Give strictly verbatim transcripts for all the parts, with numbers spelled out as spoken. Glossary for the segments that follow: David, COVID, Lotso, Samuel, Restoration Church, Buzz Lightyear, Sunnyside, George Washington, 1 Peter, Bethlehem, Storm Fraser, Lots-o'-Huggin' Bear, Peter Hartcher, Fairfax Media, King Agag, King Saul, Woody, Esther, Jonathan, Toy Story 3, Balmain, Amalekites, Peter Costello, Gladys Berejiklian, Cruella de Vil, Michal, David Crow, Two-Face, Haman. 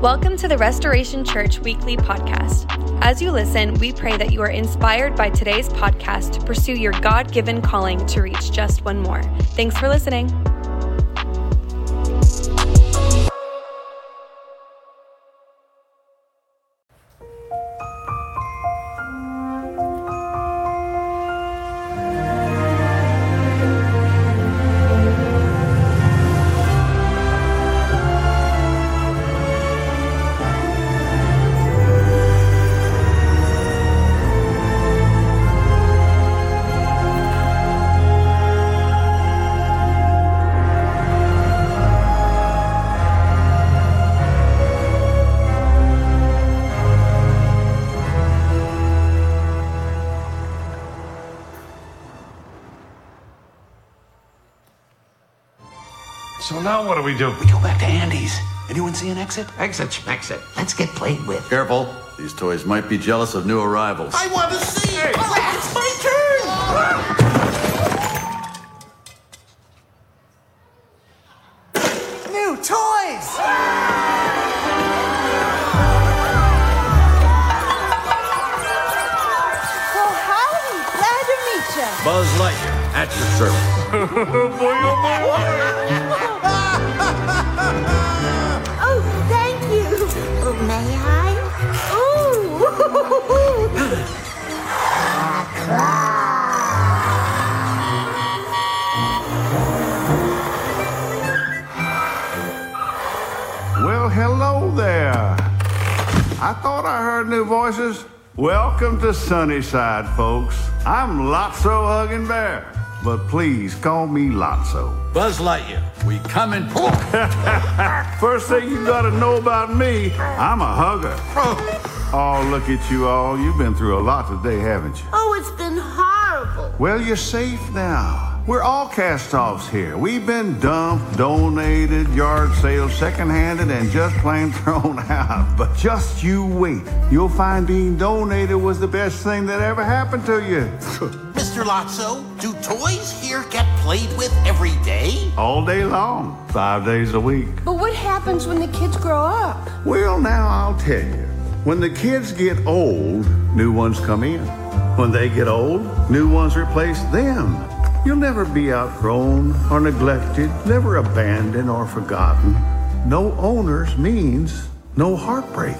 Welcome to the Restoration Church Weekly Podcast. As you listen, we pray that you are inspired by today's podcast to pursue your God-given calling to reach just one more. Thanks for listening. So now what do we do? We go back to Andy's. Anyone see an exit? Exit, schmexit. Let's get played with. Careful. These toys might be jealous of new arrivals. I want to see it! Hey. Oh, it's my turn! Ah. New toys! Ah. Well, howdy. Glad to meet you. Buzz Lightyear, at your service. Boy, oh, boy. Oh, thank you. Oh, may I? Ooh. Well, hello there. I thought I heard new voices. Welcome to Sunnyside, folks. I'm Lots-o'-Huggin' Bear. But please call me Lotso. Buzz Lightyear, we come in. First thing you gotta know about me, I'm a hugger. Oh. Oh, look at you all. You've been through a lot today, haven't you? Oh, it's been horrible. Well, you're safe now. We're all cast-offs here. We've been dumped, donated, yard sales, second-handed, and just plain thrown out. But just you wait. You'll find being donated was the best thing that ever happened to you. Mister Lotso, do toys here get played with every day? All day long, five days a week. But what happens when the kids grow up? Well, now I'll tell you. When the kids get old, new ones come in. When they get old, new ones replace them. You'll never be outgrown or neglected, never abandoned or forgotten. No owners means no heartbreak.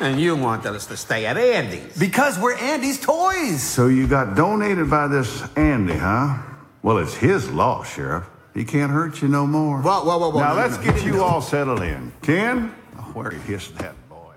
And you wanted us to stay at Andy's. Because we're Andy's toys. So you got donated by this Andy, huh? Well, it's his law, Sheriff. He can't hurt you no more. Whoa, whoa, whoa, whoa. Now, no, let's no, get no, you no. all settled in. Ken? Oh, where do you hiss that boy?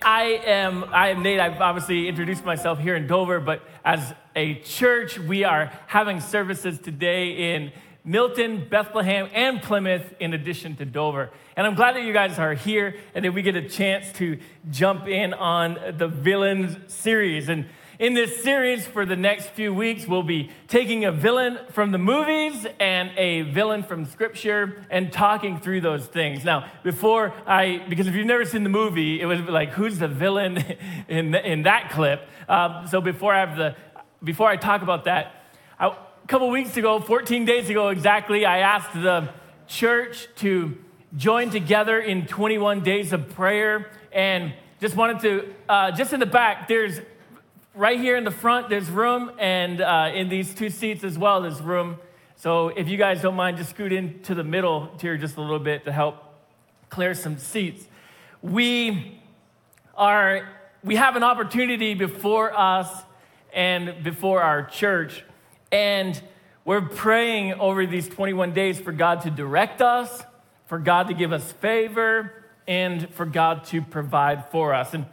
I am, I am Nate. I've obviously introduced myself here in Dover, but as a church, we are having services today in Milton, Bethlehem, and Plymouth, in addition to Dover. And I'm glad that you guys are here and that we get a chance to jump in on the Villains series. And in this series, for the next few weeks, we'll be taking a villain from the movies and a villain from Scripture and talking through those things. Now, before I, because if you've never seen the movie, it was like, who's the villain in the, in that clip? Um, so before I have the, before I talk about that, I A couple weeks ago, fourteen days ago exactly, I asked the church to join together in twenty-one days of prayer, and just wanted to, uh, just in the back, there's, right here in the front, there's room, and uh, in these two seats as well, there's room. So if you guys don't mind, just scoot into the middle here just a little bit to help clear some seats. We are, we have an opportunity before us and before our church. And we're praying over these twenty-one days for God to direct us, for God to give us favor, and for God to provide for us. And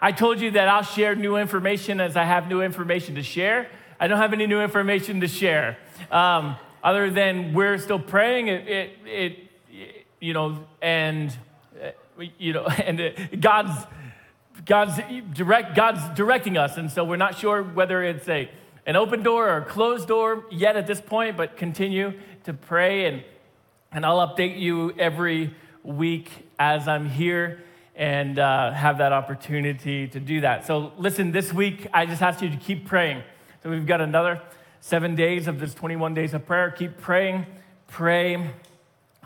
I told you that I'll share new information as I have new information to share. I don't have any new information to share. Um, other than we're still praying, it, it, it, it you know, and, uh, you know, and it, God's, God's, direct, God's directing us. And so we're not sure whether it's a, an open door or a closed door yet at this point, but continue to pray, and and I'll update you every week as I'm here and uh, have that opportunity to do that. So listen, this week, I just ask you to keep praying. So we've got another seven days of this twenty-one days of prayer. Keep praying, pray,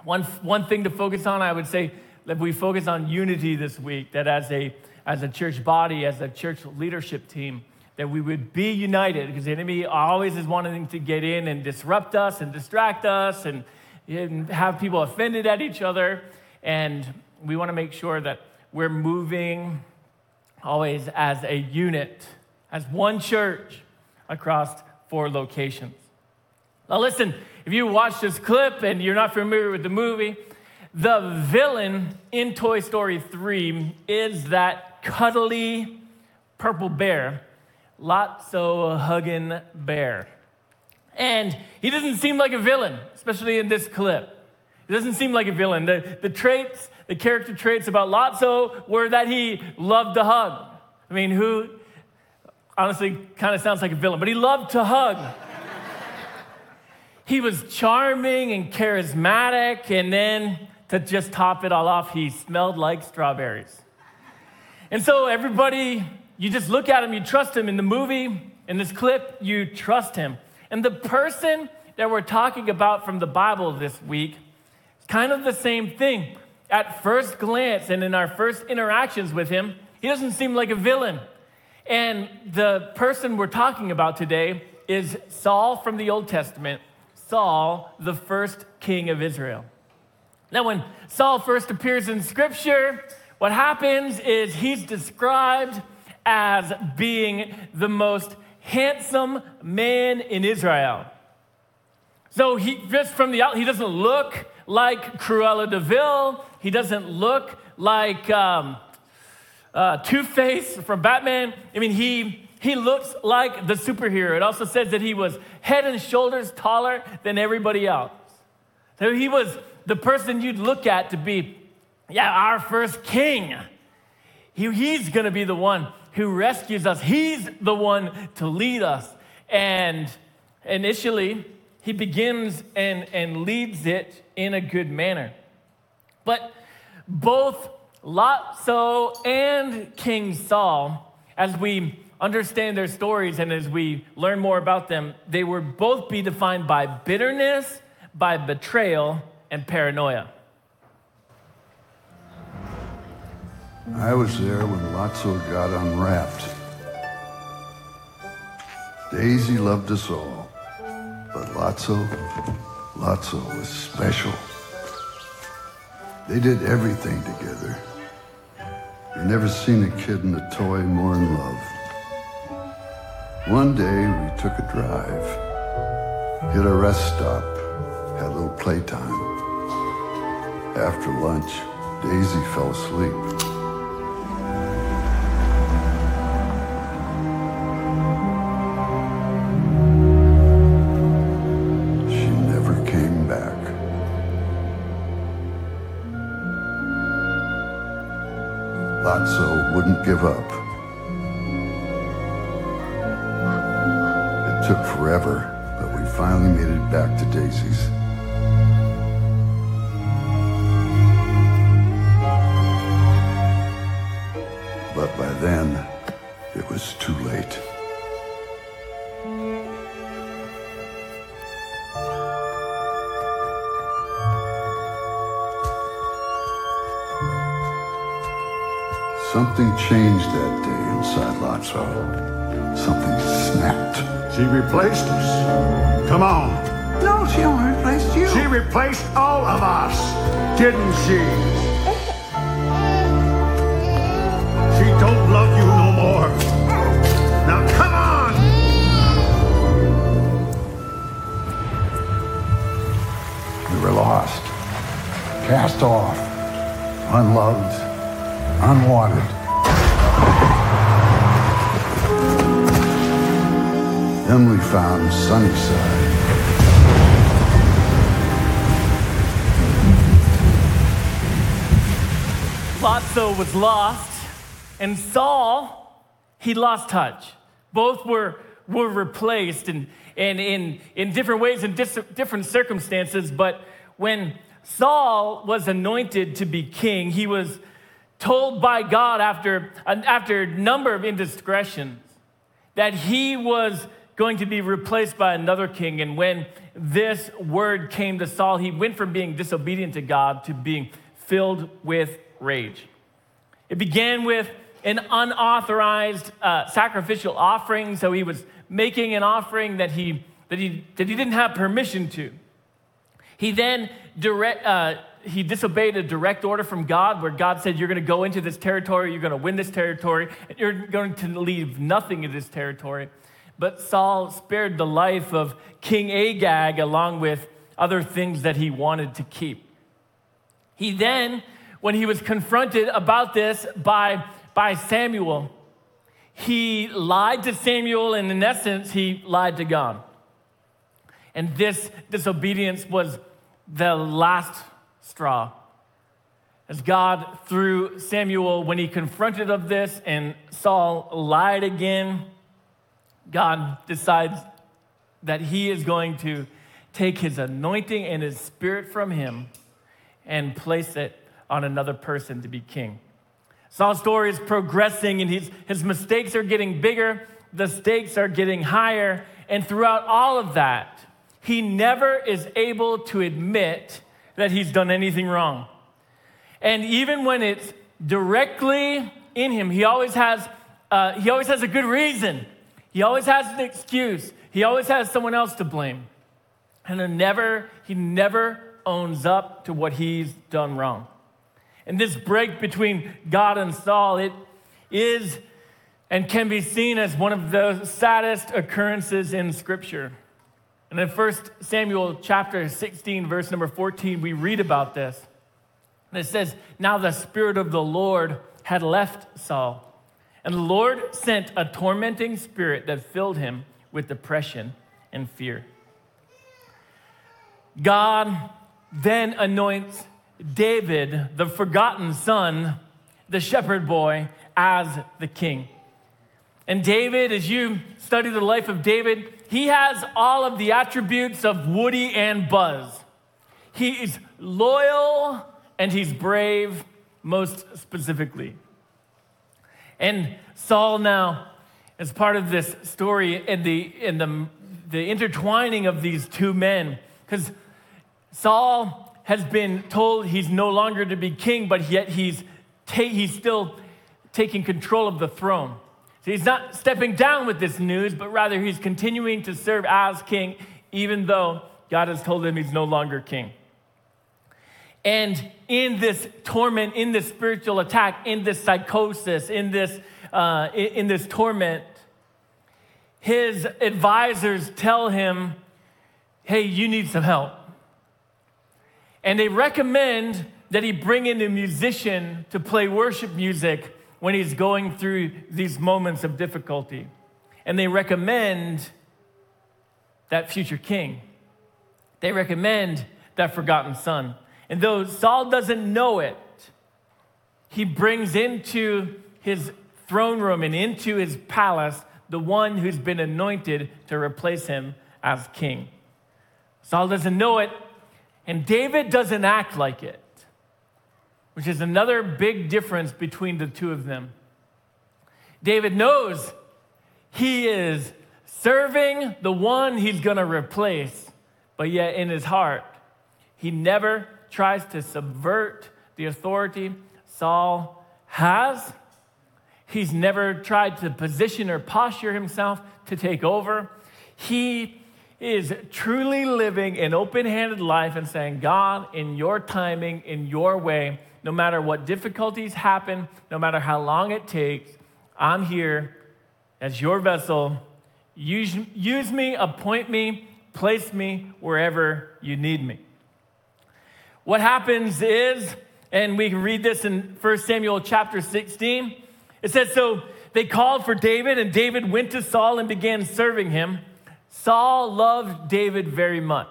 One, one thing to focus on, I would say, that we focus on unity this week, that as a as a church body, as a church leadership team, that we would be united, because the enemy always is wanting to get in and disrupt us and distract us and, and have people offended at each other. And we want to make sure that we're moving always as a unit, as one church across four locations. Now listen, if you watch this clip and you're not familiar with the movie, the villain in Toy Story three is that cuddly purple bear, Lotso-Huggin' Bear. And he doesn't seem like a villain, especially in this clip. He doesn't seem like a villain. The, the traits, the character traits about Lotso were that he loved to hug. I mean, who honestly kind of sounds like a villain, but he loved to hug. He was charming and charismatic, and then to just top it all off, he smelled like strawberries. And so everybody, you just look at him, you trust him. In the movie, in this clip, you trust him. And the person that we're talking about from the Bible this week is kind of the same thing. At first glance and in our first interactions with him, he doesn't seem like a villain. And the person we're talking about today is Saul from the Old Testament, Saul, the first king of Israel. Now, when Saul first appears in Scripture, what happens is he's described as being the most handsome man in Israel. So he just from the out, he doesn't look like Cruella de Vil. He doesn't look like um, uh, Two-Face from Batman. I mean, he... He looks like the superhero. It also says that he was head and shoulders taller than everybody else. So he was the person you'd look at to be, yeah, our first king. He, he's going to be the one who rescues us. He's the one to lead us. And initially, he begins and, and leads it in a good manner. But both Lotso and King Saul, as we understand their stories, and as we learn more about them, they will both be defined by bitterness, by betrayal, and paranoia. I was there when Lotso got unwrapped. Daisy loved us all, but Lotso, Lotso was special. They did everything together. You've never seen a kid and a toy more in love. One day, we took a drive, hit a rest stop, had a little playtime. After lunch, Daisy fell asleep. She never came back. Lotso wouldn't give up. It took forever, but we finally made it back to Daisy's. But by then, it was too late. Something changed that day inside Lotso. Something snapped. She replaced us. Come on. No, she only replaced you. She replaced all of us, didn't she? She don't love you no more. Now come on! We were lost, cast off, unloved, unwanted. Then we found Sunnyside. Lotso was lost, and Saul, he lost touch. Both were, were replaced and, and in, in different ways and dis- different circumstances, but when Saul was anointed to be king, he was told by God after, after a number of indiscretions that he was going to be replaced by another king. And when this word came to Saul, he went from being disobedient to God to being filled with rage. It began with an unauthorized uh, sacrificial offering. So he was making an offering that he that he that he didn't have permission to. He then direct uh, he disobeyed a direct order from God, where God said, "You're going to go into this territory. You're going to win this territory. And you're going to leave nothing in this territory." But Saul spared the life of King Agag, along with other things that he wanted to keep. He then, when he was confronted about this by by Samuel, he lied to Samuel, and in essence, he lied to God. And this disobedience was the last straw, as God, through Samuel, when he confronted of this and Saul lied again, God decides that he is going to take his anointing and his spirit from him and place it on another person to be king. Saul's story is progressing, and his, his mistakes are getting bigger. The stakes are getting higher. And throughout all of that, he never is able to admit that he's done anything wrong. And even when it's directly in him, he always has uh, he always has a good reason. He always has an excuse. He always has someone else to blame. And he never, he never owns up to what he's done wrong. And this break between God and Saul, it is and can be seen as one of the saddest occurrences in Scripture. And in First Samuel chapter sixteen, verse number fourteen, we read about this. And it says, "Now the Spirit of the Lord had left Saul, and the Lord sent a tormenting spirit that filled him with depression and fear." God then anoints David, the forgotten son, the shepherd boy, as the king. And David, as you study the life of David, he has all of the attributes of Woody and Buzz. He is loyal and he's brave, most specifically. And Saul now, as part of this story and the, and the, the intertwining of these two men, because Saul has been told he's no longer to be king, but yet he's ta- he's still taking control of the throne. So he's not stepping down with this news, but rather he's continuing to serve as king, even though God has told him he's no longer king. And in this torment, in this spiritual attack, in this psychosis, in this uh, in, in this torment, his advisors tell him, "Hey, you need some help." And they recommend that he bring in a musician to play worship music when he's going through these moments of difficulty. And they recommend that future king. They recommend that forgotten son. And though Saul doesn't know it, he brings into his throne room and into his palace the one who's been anointed to replace him as king. Saul doesn't know it, and David doesn't act like it, which is another big difference between the two of them. David knows he is serving the one he's going to replace, but yet in his heart, he never tries to subvert the authority Saul has. He's never tried to position or posture himself to take over. He is truly living an open-handed life and saying, "God, in your timing, in your way, no matter what difficulties happen, no matter how long it takes, I'm here as your vessel. Use, use me, appoint me, place me wherever you need me." What happens is, and we can read this in First Samuel chapter sixteen, it says, "So they called for David, and David went to Saul and began serving him. Saul loved David very much,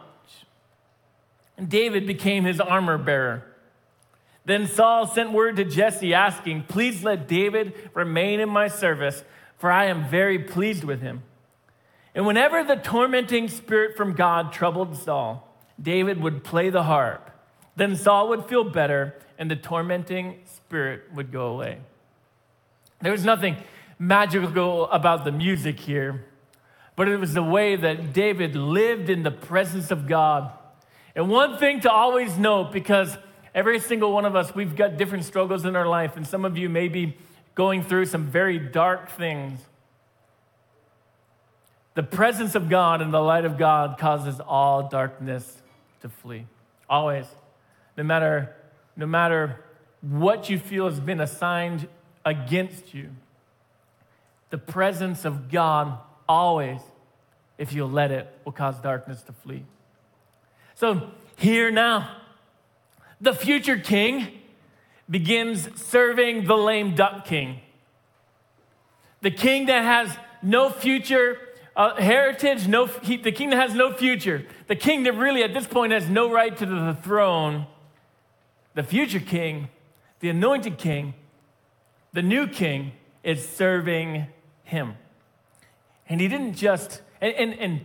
and David became his armor bearer. Then Saul sent word to Jesse asking, 'Please let David remain in my service, for I am very pleased with him.' And whenever the tormenting spirit from God troubled Saul, David would play the harp. Then Saul would feel better, and the tormenting spirit would go away." There was nothing magical about the music here, but it was the way that David lived in the presence of God. And one thing to always note, because every single one of us, we've got different struggles in our life, and some of you may be going through some very dark things. The presence of God and the light of God causes all darkness to flee. Always. No matter, no matter what you feel has been assigned against you, the presence of God always, if you'll let it, will cause darkness to flee. So here now, the future king begins serving the lame duck king. The king that has no future uh, heritage, no he, the king that has no future, the king that really at this point has no right to the throne, the future king, the anointed king, the new king is serving him. And he didn't just, and, and, and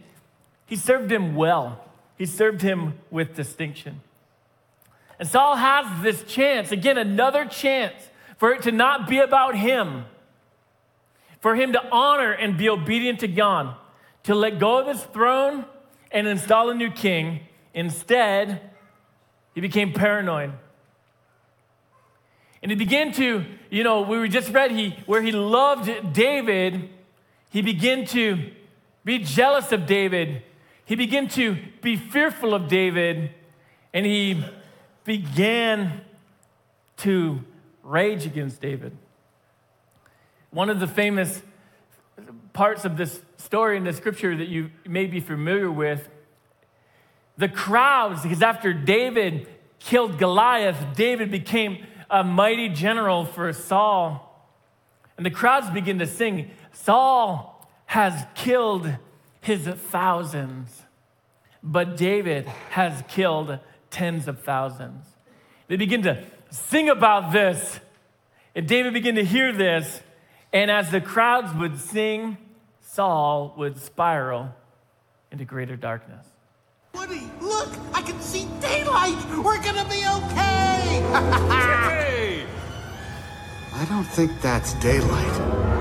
he served him well. He served him with distinction. And Saul has this chance, again, another chance for it to not be about him, for him to honor and be obedient to God, to let go of his throne and install a new king. Instead, he became paranoid. And he began to, you know, we just read he where he loved David, he began to be jealous of David. He began to be fearful of David, and he began to rage against David. One of the famous parts of this story in the scripture that you may be familiar with, the crowds, because after David killed Goliath, David became a mighty general for Saul. And the crowds begin to sing, Saul has killed his thousands, but David has killed tens of thousands. They begin to sing about this, and David began to hear this, and as the crowds would sing, Saul would spiral into greater darkness. Woody, look, I can see daylight. We're gonna be okay. Hey. I don't think that's daylight.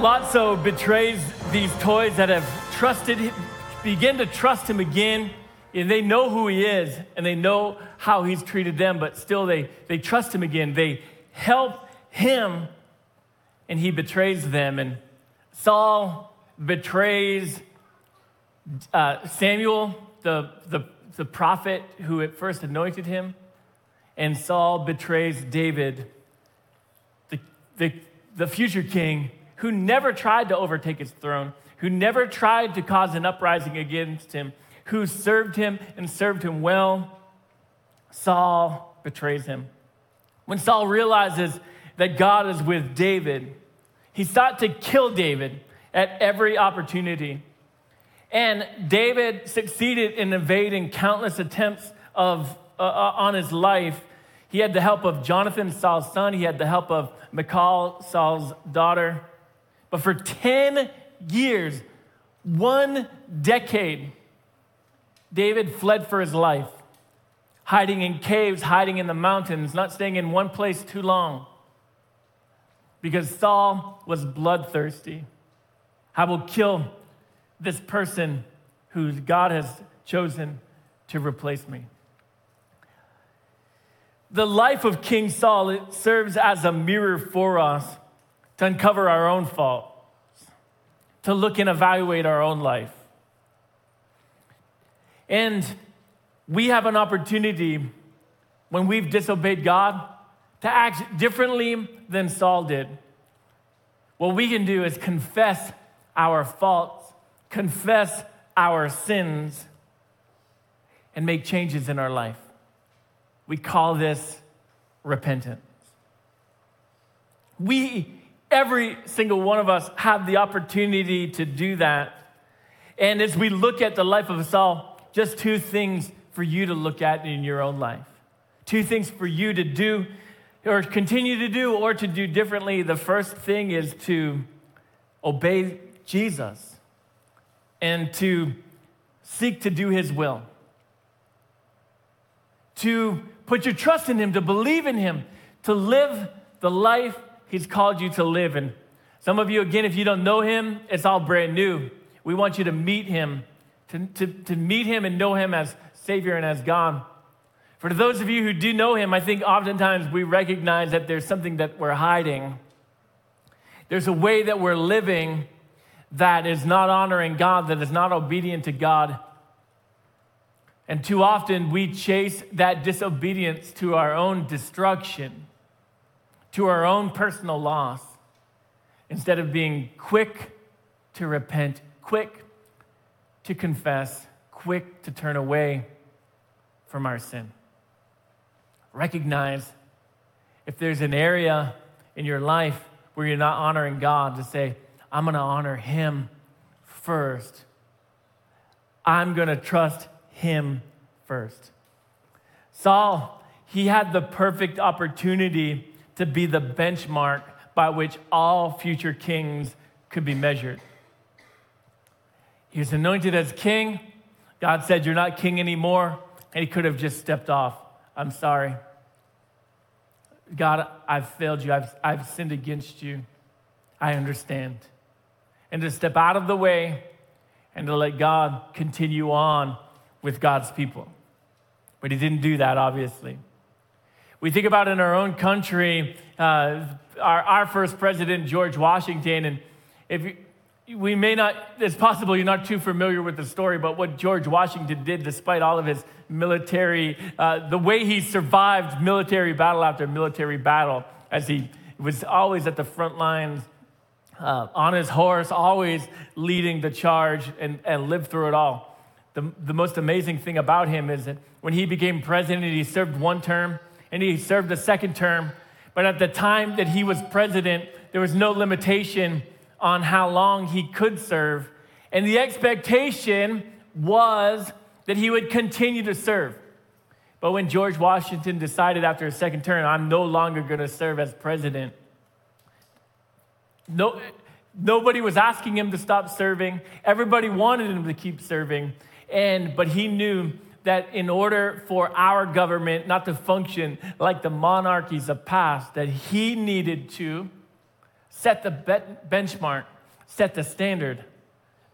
Lotso betrays these toys that have trusted him, begin to trust him again, and they know who he is, and they know how he's treated them, but still they, they trust him again. They help him, and he betrays them. And Saul betrays uh, Samuel, the, the, the prophet who at first anointed him, and Saul betrays David, the, the, the future king, who never tried to overtake his throne, who never tried to cause an uprising against him, who served him and served him well. Saul betrays him. When Saul realizes that God is with David, he sought to kill David at every opportunity. And David succeeded in evading countless attempts of uh, on his life. He had the help of Jonathan, Saul's son. He had the help of Michal, Saul's daughter. But for ten years, one decade, David fled for his life, hiding in caves, hiding in the mountains, not staying in one place too long, because Saul was bloodthirsty. I will kill this person who God has chosen to replace me. The life of King Saul, it serves as a mirror for us to uncover our own faults, to look and evaluate our own life. And we have an opportunity, when we've disobeyed God, to act differently than Saul did. What we can do is confess our faults, confess our sins, and make changes in our life. We call this repentance. We, every single one of us, have the opportunity to do that. And as we look at the life of Saul, just two things for you to look at in your own life. Two things for you to do or continue to do or to do differently. The first thing is to obey Jesus and to seek to do his will. To put your trust in him, to believe in him, to live the life he's called you to live. And some of you, again, if you don't know him, it's all brand new. We want you to meet him, to, to, to meet him and know him as Savior and as God. For those of you who do know him, I think oftentimes we recognize that there's something that we're hiding. There's a way that we're living that is not honoring God, that is not obedient to God. And too often we chase that disobedience to our own destruction, to our own personal loss, instead of being quick to repent, quick to confess, quick to turn away from our sin. Recognize if there's an area in your life where you're not honoring God, to say, I'm going to honor him first. I'm going to trust him first. Saul, he had the perfect opportunity to be the benchmark by which all future kings could be measured. He was anointed as king. God said, you're not king anymore. And he could have just stepped off. I'm sorry. God, I've failed you. I've, I've sinned against you. I understand. And to step out of the way and to let God continue on with God's people. But he didn't do that, obviously. We think about in our own country, uh, our, our first president, George Washington, and if you, we may not, it's possible you're not too familiar with the story, but what George Washington did, despite all of his military, uh, the way he survived military battle after military battle, as he was always at the front lines, uh, on his horse, always leading the charge, and, and lived through it all. The, the most amazing thing about him is that when he became president, he served one term and he served a second term. But at the time that he was president, there was no limitation on how long he could serve. And the expectation was that he would continue to serve. But when George Washington decided after his second term, I'm no longer going to serve as president. No, nobody was asking him to stop serving. Everybody wanted him to keep serving. And but he knew that in order for our government not to function like the monarchies of past, that he needed to set the be- benchmark, set the standard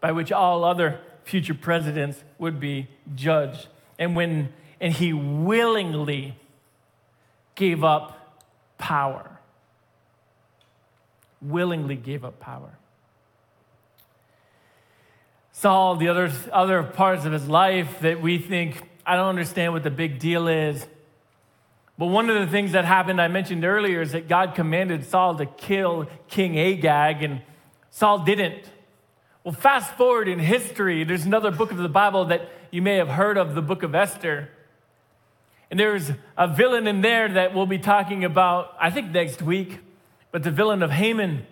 by which all other future presidents would be judged. And when and he willingly gave up power, willingly gave up power. Saul, the other, other parts of his life that we think, I don't understand what the big deal is. But one of the things that happened, I mentioned earlier, is that God commanded Saul to kill King Agag, and Saul didn't. Well, fast forward in history, there's another book of the Bible that you may have heard of, the book of Esther. And there's a villain in there that we'll be talking about, I think, next week. But the villain of Haman,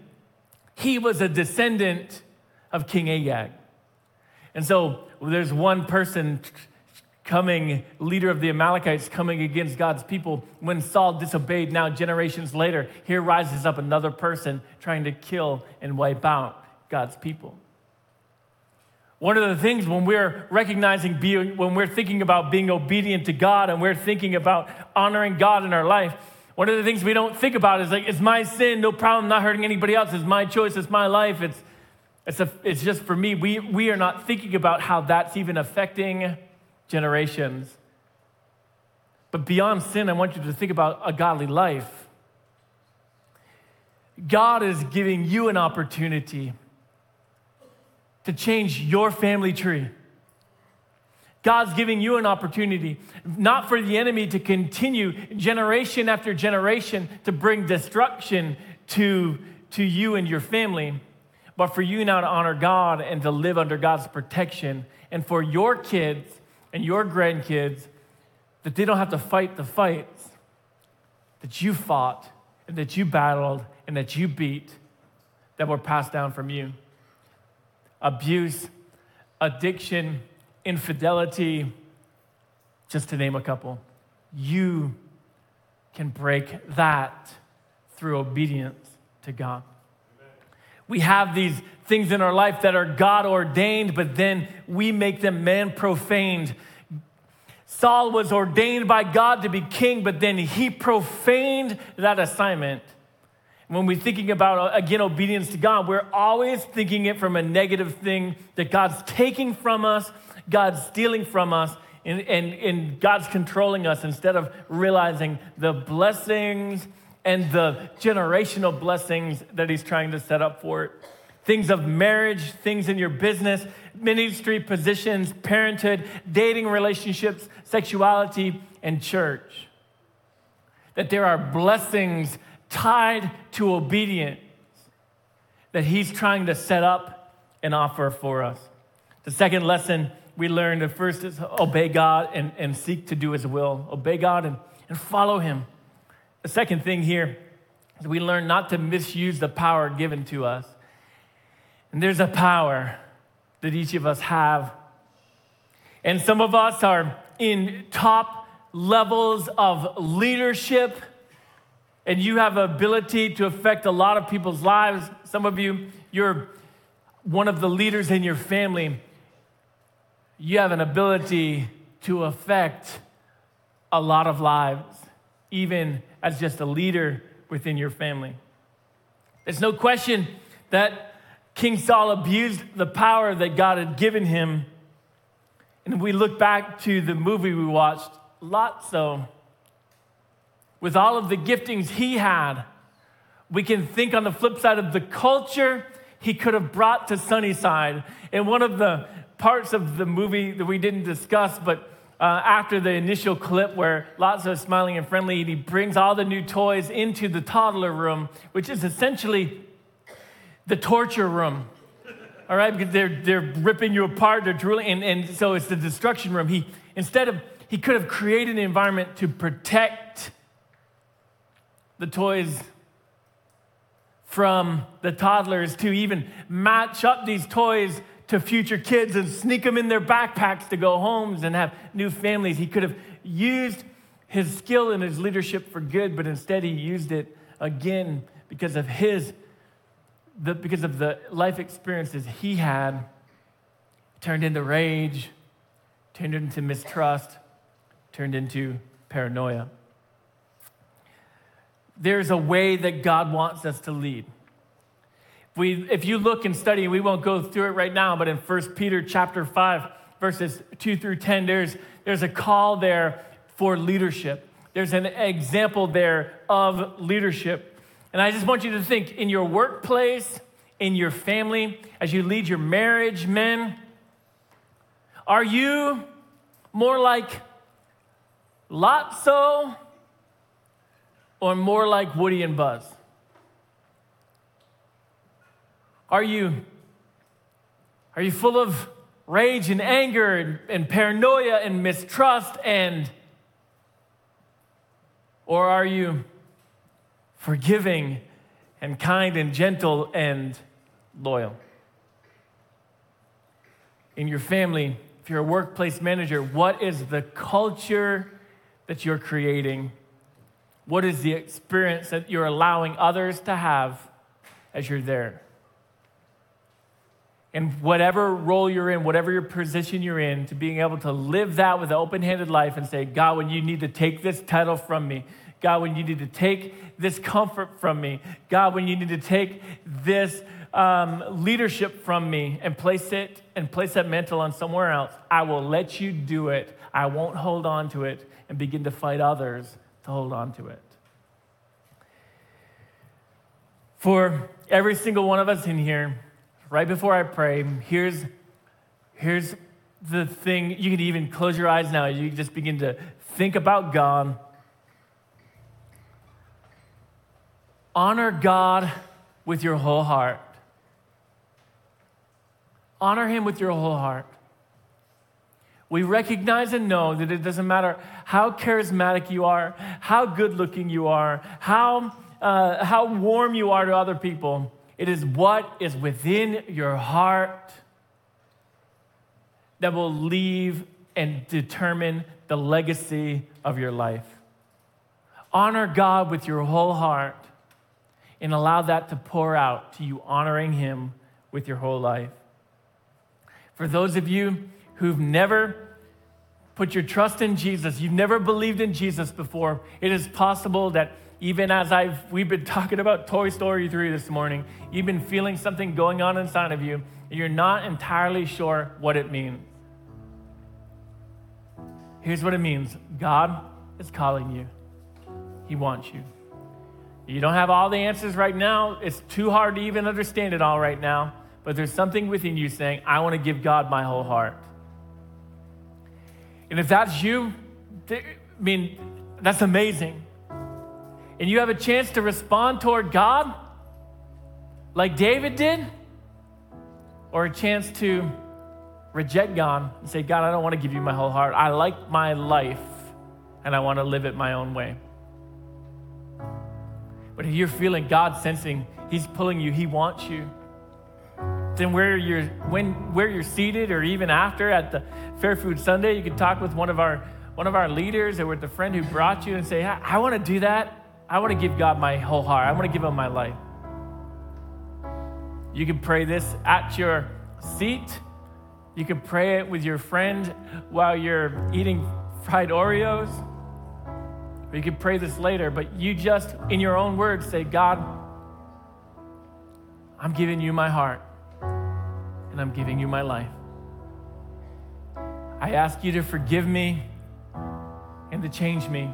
he was a descendant of King Agag. And so there's one person coming, leader of the Amalekites, coming against God's people. When Saul disobeyed, now generations later, here rises up another person trying to kill and wipe out God's people. One of the things when we're recognizing, being, when we're thinking about being obedient to God and we're thinking about honoring God in our life, one of the things we don't think about is like, it's my sin, no problem, not hurting anybody else. It's my choice, it's my life, it's It's a, it's just for me, we, we are not thinking about how that's even affecting generations. But beyond sin, I want you to think about a godly life. God is giving you an opportunity to change your family tree. God's giving you an opportunity, not for the enemy to continue generation after generation to bring destruction to, to you and your family, but for you now to honor God and to live under God's protection, and for your kids and your grandkids that they don't have to fight the fights that you fought and that you battled and that you beat that were passed down from you. Abuse, addiction, infidelity, just to name a couple. You can break that through obedience to God. Amen. We have these things in our life that are God-ordained, but then we make them man-profaned. Saul was ordained by God to be king, but then he profaned that assignment. When we're thinking about, again, obedience to God, we're always thinking it from a negative thing that God's taking from us, God's stealing from us, and, and, and God's controlling us instead of realizing the blessings and the generational blessings that he's trying to set up for it. Things of marriage, things in your business, ministry positions, parenthood, dating relationships, sexuality, and church. That there are blessings tied to obedience that he's trying to set up and offer for us. The second lesson we learned, the first is obey God and, and seek to do his will. Obey God and, and follow him. The second thing here is we learn not to misuse the power given to us. And there's a power that each of us have. And some of us are in top levels of leadership, and you have ability to affect a lot of people's lives. Some of you, you're one of the leaders in your family. You have an ability to affect a lot of lives, even as just a leader within your family. There's no question that King Saul abused the power that God had given him. And we look back to the movie we watched, Lotso. With all of the giftings he had, we can think on the flip side of the culture he could have brought to Sunnyside. And one of the parts of the movie that we didn't discuss, but uh, after the initial clip where Lotso is smiling and friendly, and he brings all the new toys into the toddler room, which is essentially the torture room, all right? Because they're, they're ripping you apart, they're drooling, and, and so it's the destruction room. He instead of, he could have created an environment to protect the toys from the toddlers, to even match up these toys to future kids and sneak them in their backpacks to go homes and have new families. He could have used his skill and his leadership for good, but instead he used it again because of his, the, because of the life experiences he had. It turned into rage, turned into mistrust, turned into paranoia. There's a way that God wants us to lead. If, we, if you look and study, we won't go through it right now, but in First Peter chapter five, verses two through ten, there's, there's a call there for leadership. There's an example there of leadership. And I just want you to think, in your workplace, in your family, as you lead your marriage, men, are you more like Lotso, or more like Woody and Buzz? Are you, are you full of rage and anger and, and paranoia and mistrust, and or are you forgiving and kind and gentle and loyal? In your family, if you're a workplace manager, what is the culture that you're creating? What is the experience that you're allowing others to have as you're there? And whatever role you're in, whatever your position you're in, to being able to live that with an open-handed life and say, God, when you need to take this title from me, God, when you need to take this comfort from me, God, when you need to take this um, leadership from me and place it and place that mantle on somewhere else, I will let you do it. I won't hold on to it and begin to fight others to hold on to it. For every single one of us in here, right before I pray, here's, here's the thing. You can even close your eyes now. You can just begin to think about God. Honor God with your whole heart. Honor him with your whole heart. We recognize and know that it doesn't matter how charismatic you are, how good-looking you are, how uh, how warm you are to other people. It is what is within your heart that will leave and determine the legacy of your life. Honor God with your whole heart and allow that to pour out to you, honoring him with your whole life. For those of you who've never put your trust in Jesus, you've never believed in Jesus before, it is possible that even as I've we've been talking about Toy Story three this morning, you've been feeling something going on inside of you, and you're not entirely sure what it means. Here's what it means. God is calling you. He wants you. You don't have all the answers right now. It's too hard to even understand it all right now, but there's something within you saying, I want to give God my whole heart. And if that's you, I mean, that's amazing. And you have a chance to respond toward God like David did, or a chance to reject God and say, God, I don't want to give you my whole heart. I like my life, and I want to live it my own way. But if you're feeling God sensing, he's pulling you, he wants you, and where you're when where you're seated or even after at the Fair Food Sunday, you can talk with one of our one of our leaders or with the friend who brought you and say, I, I want to do that. I want to give God my whole heart. I want to give him my life. You can pray this at your seat. You can pray it with your friend while you're eating fried Oreos. Or you can pray this later, but you just, in your own words, say, God, I'm giving you my heart. And I'm giving you my life. I ask you to forgive me and to change me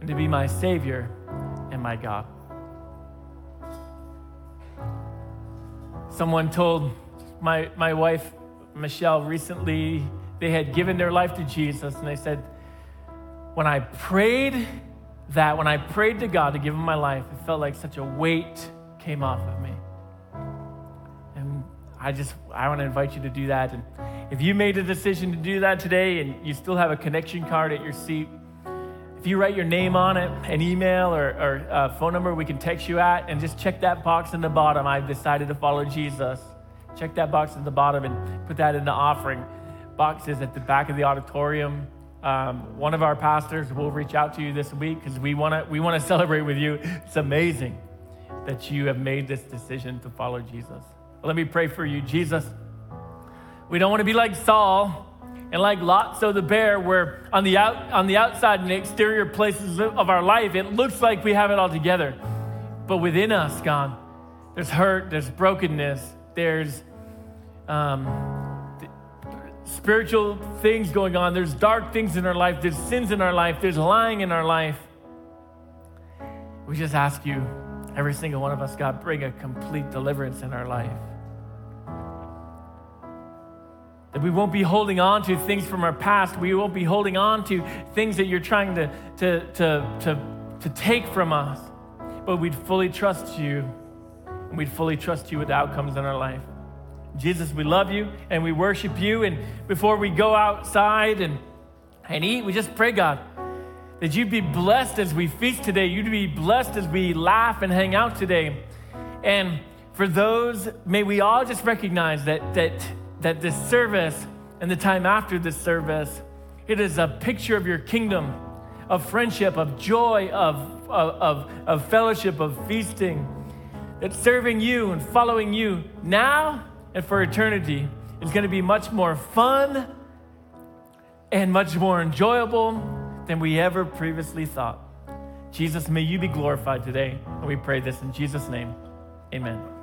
and to be my Savior and my God. Someone told my, my wife, Michal, recently they had given their life to Jesus, and they said, when I prayed that, when I prayed to God to give him my life, it felt like such a weight came off of me. I just, I want to invite you to do that. And if you made a decision to do that today and you still have a connection card at your seat, if you write your name on it, an email or, or a phone number we can text you at, and just check that box in the bottom, I've decided to follow Jesus. Check that box at the bottom and put that in the offering boxes at the back of the auditorium. Um, one of our pastors will reach out to you this week because we want to we want to celebrate with you. It's amazing that you have made this decision to follow Jesus. Let me pray for you. Jesus, we don't want to be like Saul and like Lotso the bear, where on the out, on the outside and the exterior places of our life, it looks like we have it all together. But within us, God, there's hurt, there's brokenness, there's um, th- spiritual things going on, there's dark things in our life, there's sins in our life, there's lying in our life. We just ask you, every single one of us, God, bring a complete deliverance in our life. That we won't be holding on to things from our past. We won't be holding on to things that you're trying to, to, to, to, to take from us. But we'd fully trust you. And we'd fully trust you with the outcomes in our life. Jesus, we love you and we worship you. And before we go outside and, and eat, we just pray, God, that you'd be blessed as we feast today. You'd be blessed as we laugh and hang out today. And for those, may we all just recognize that that that this service and the time after this service, it is a picture of your kingdom, of friendship, of joy, of, of, of, of fellowship, of feasting. That serving you and following you now and for eternity is going to be much more fun and much more enjoyable than we ever previously thought. Jesus, may you be glorified today. And we pray this in Jesus' name. Amen.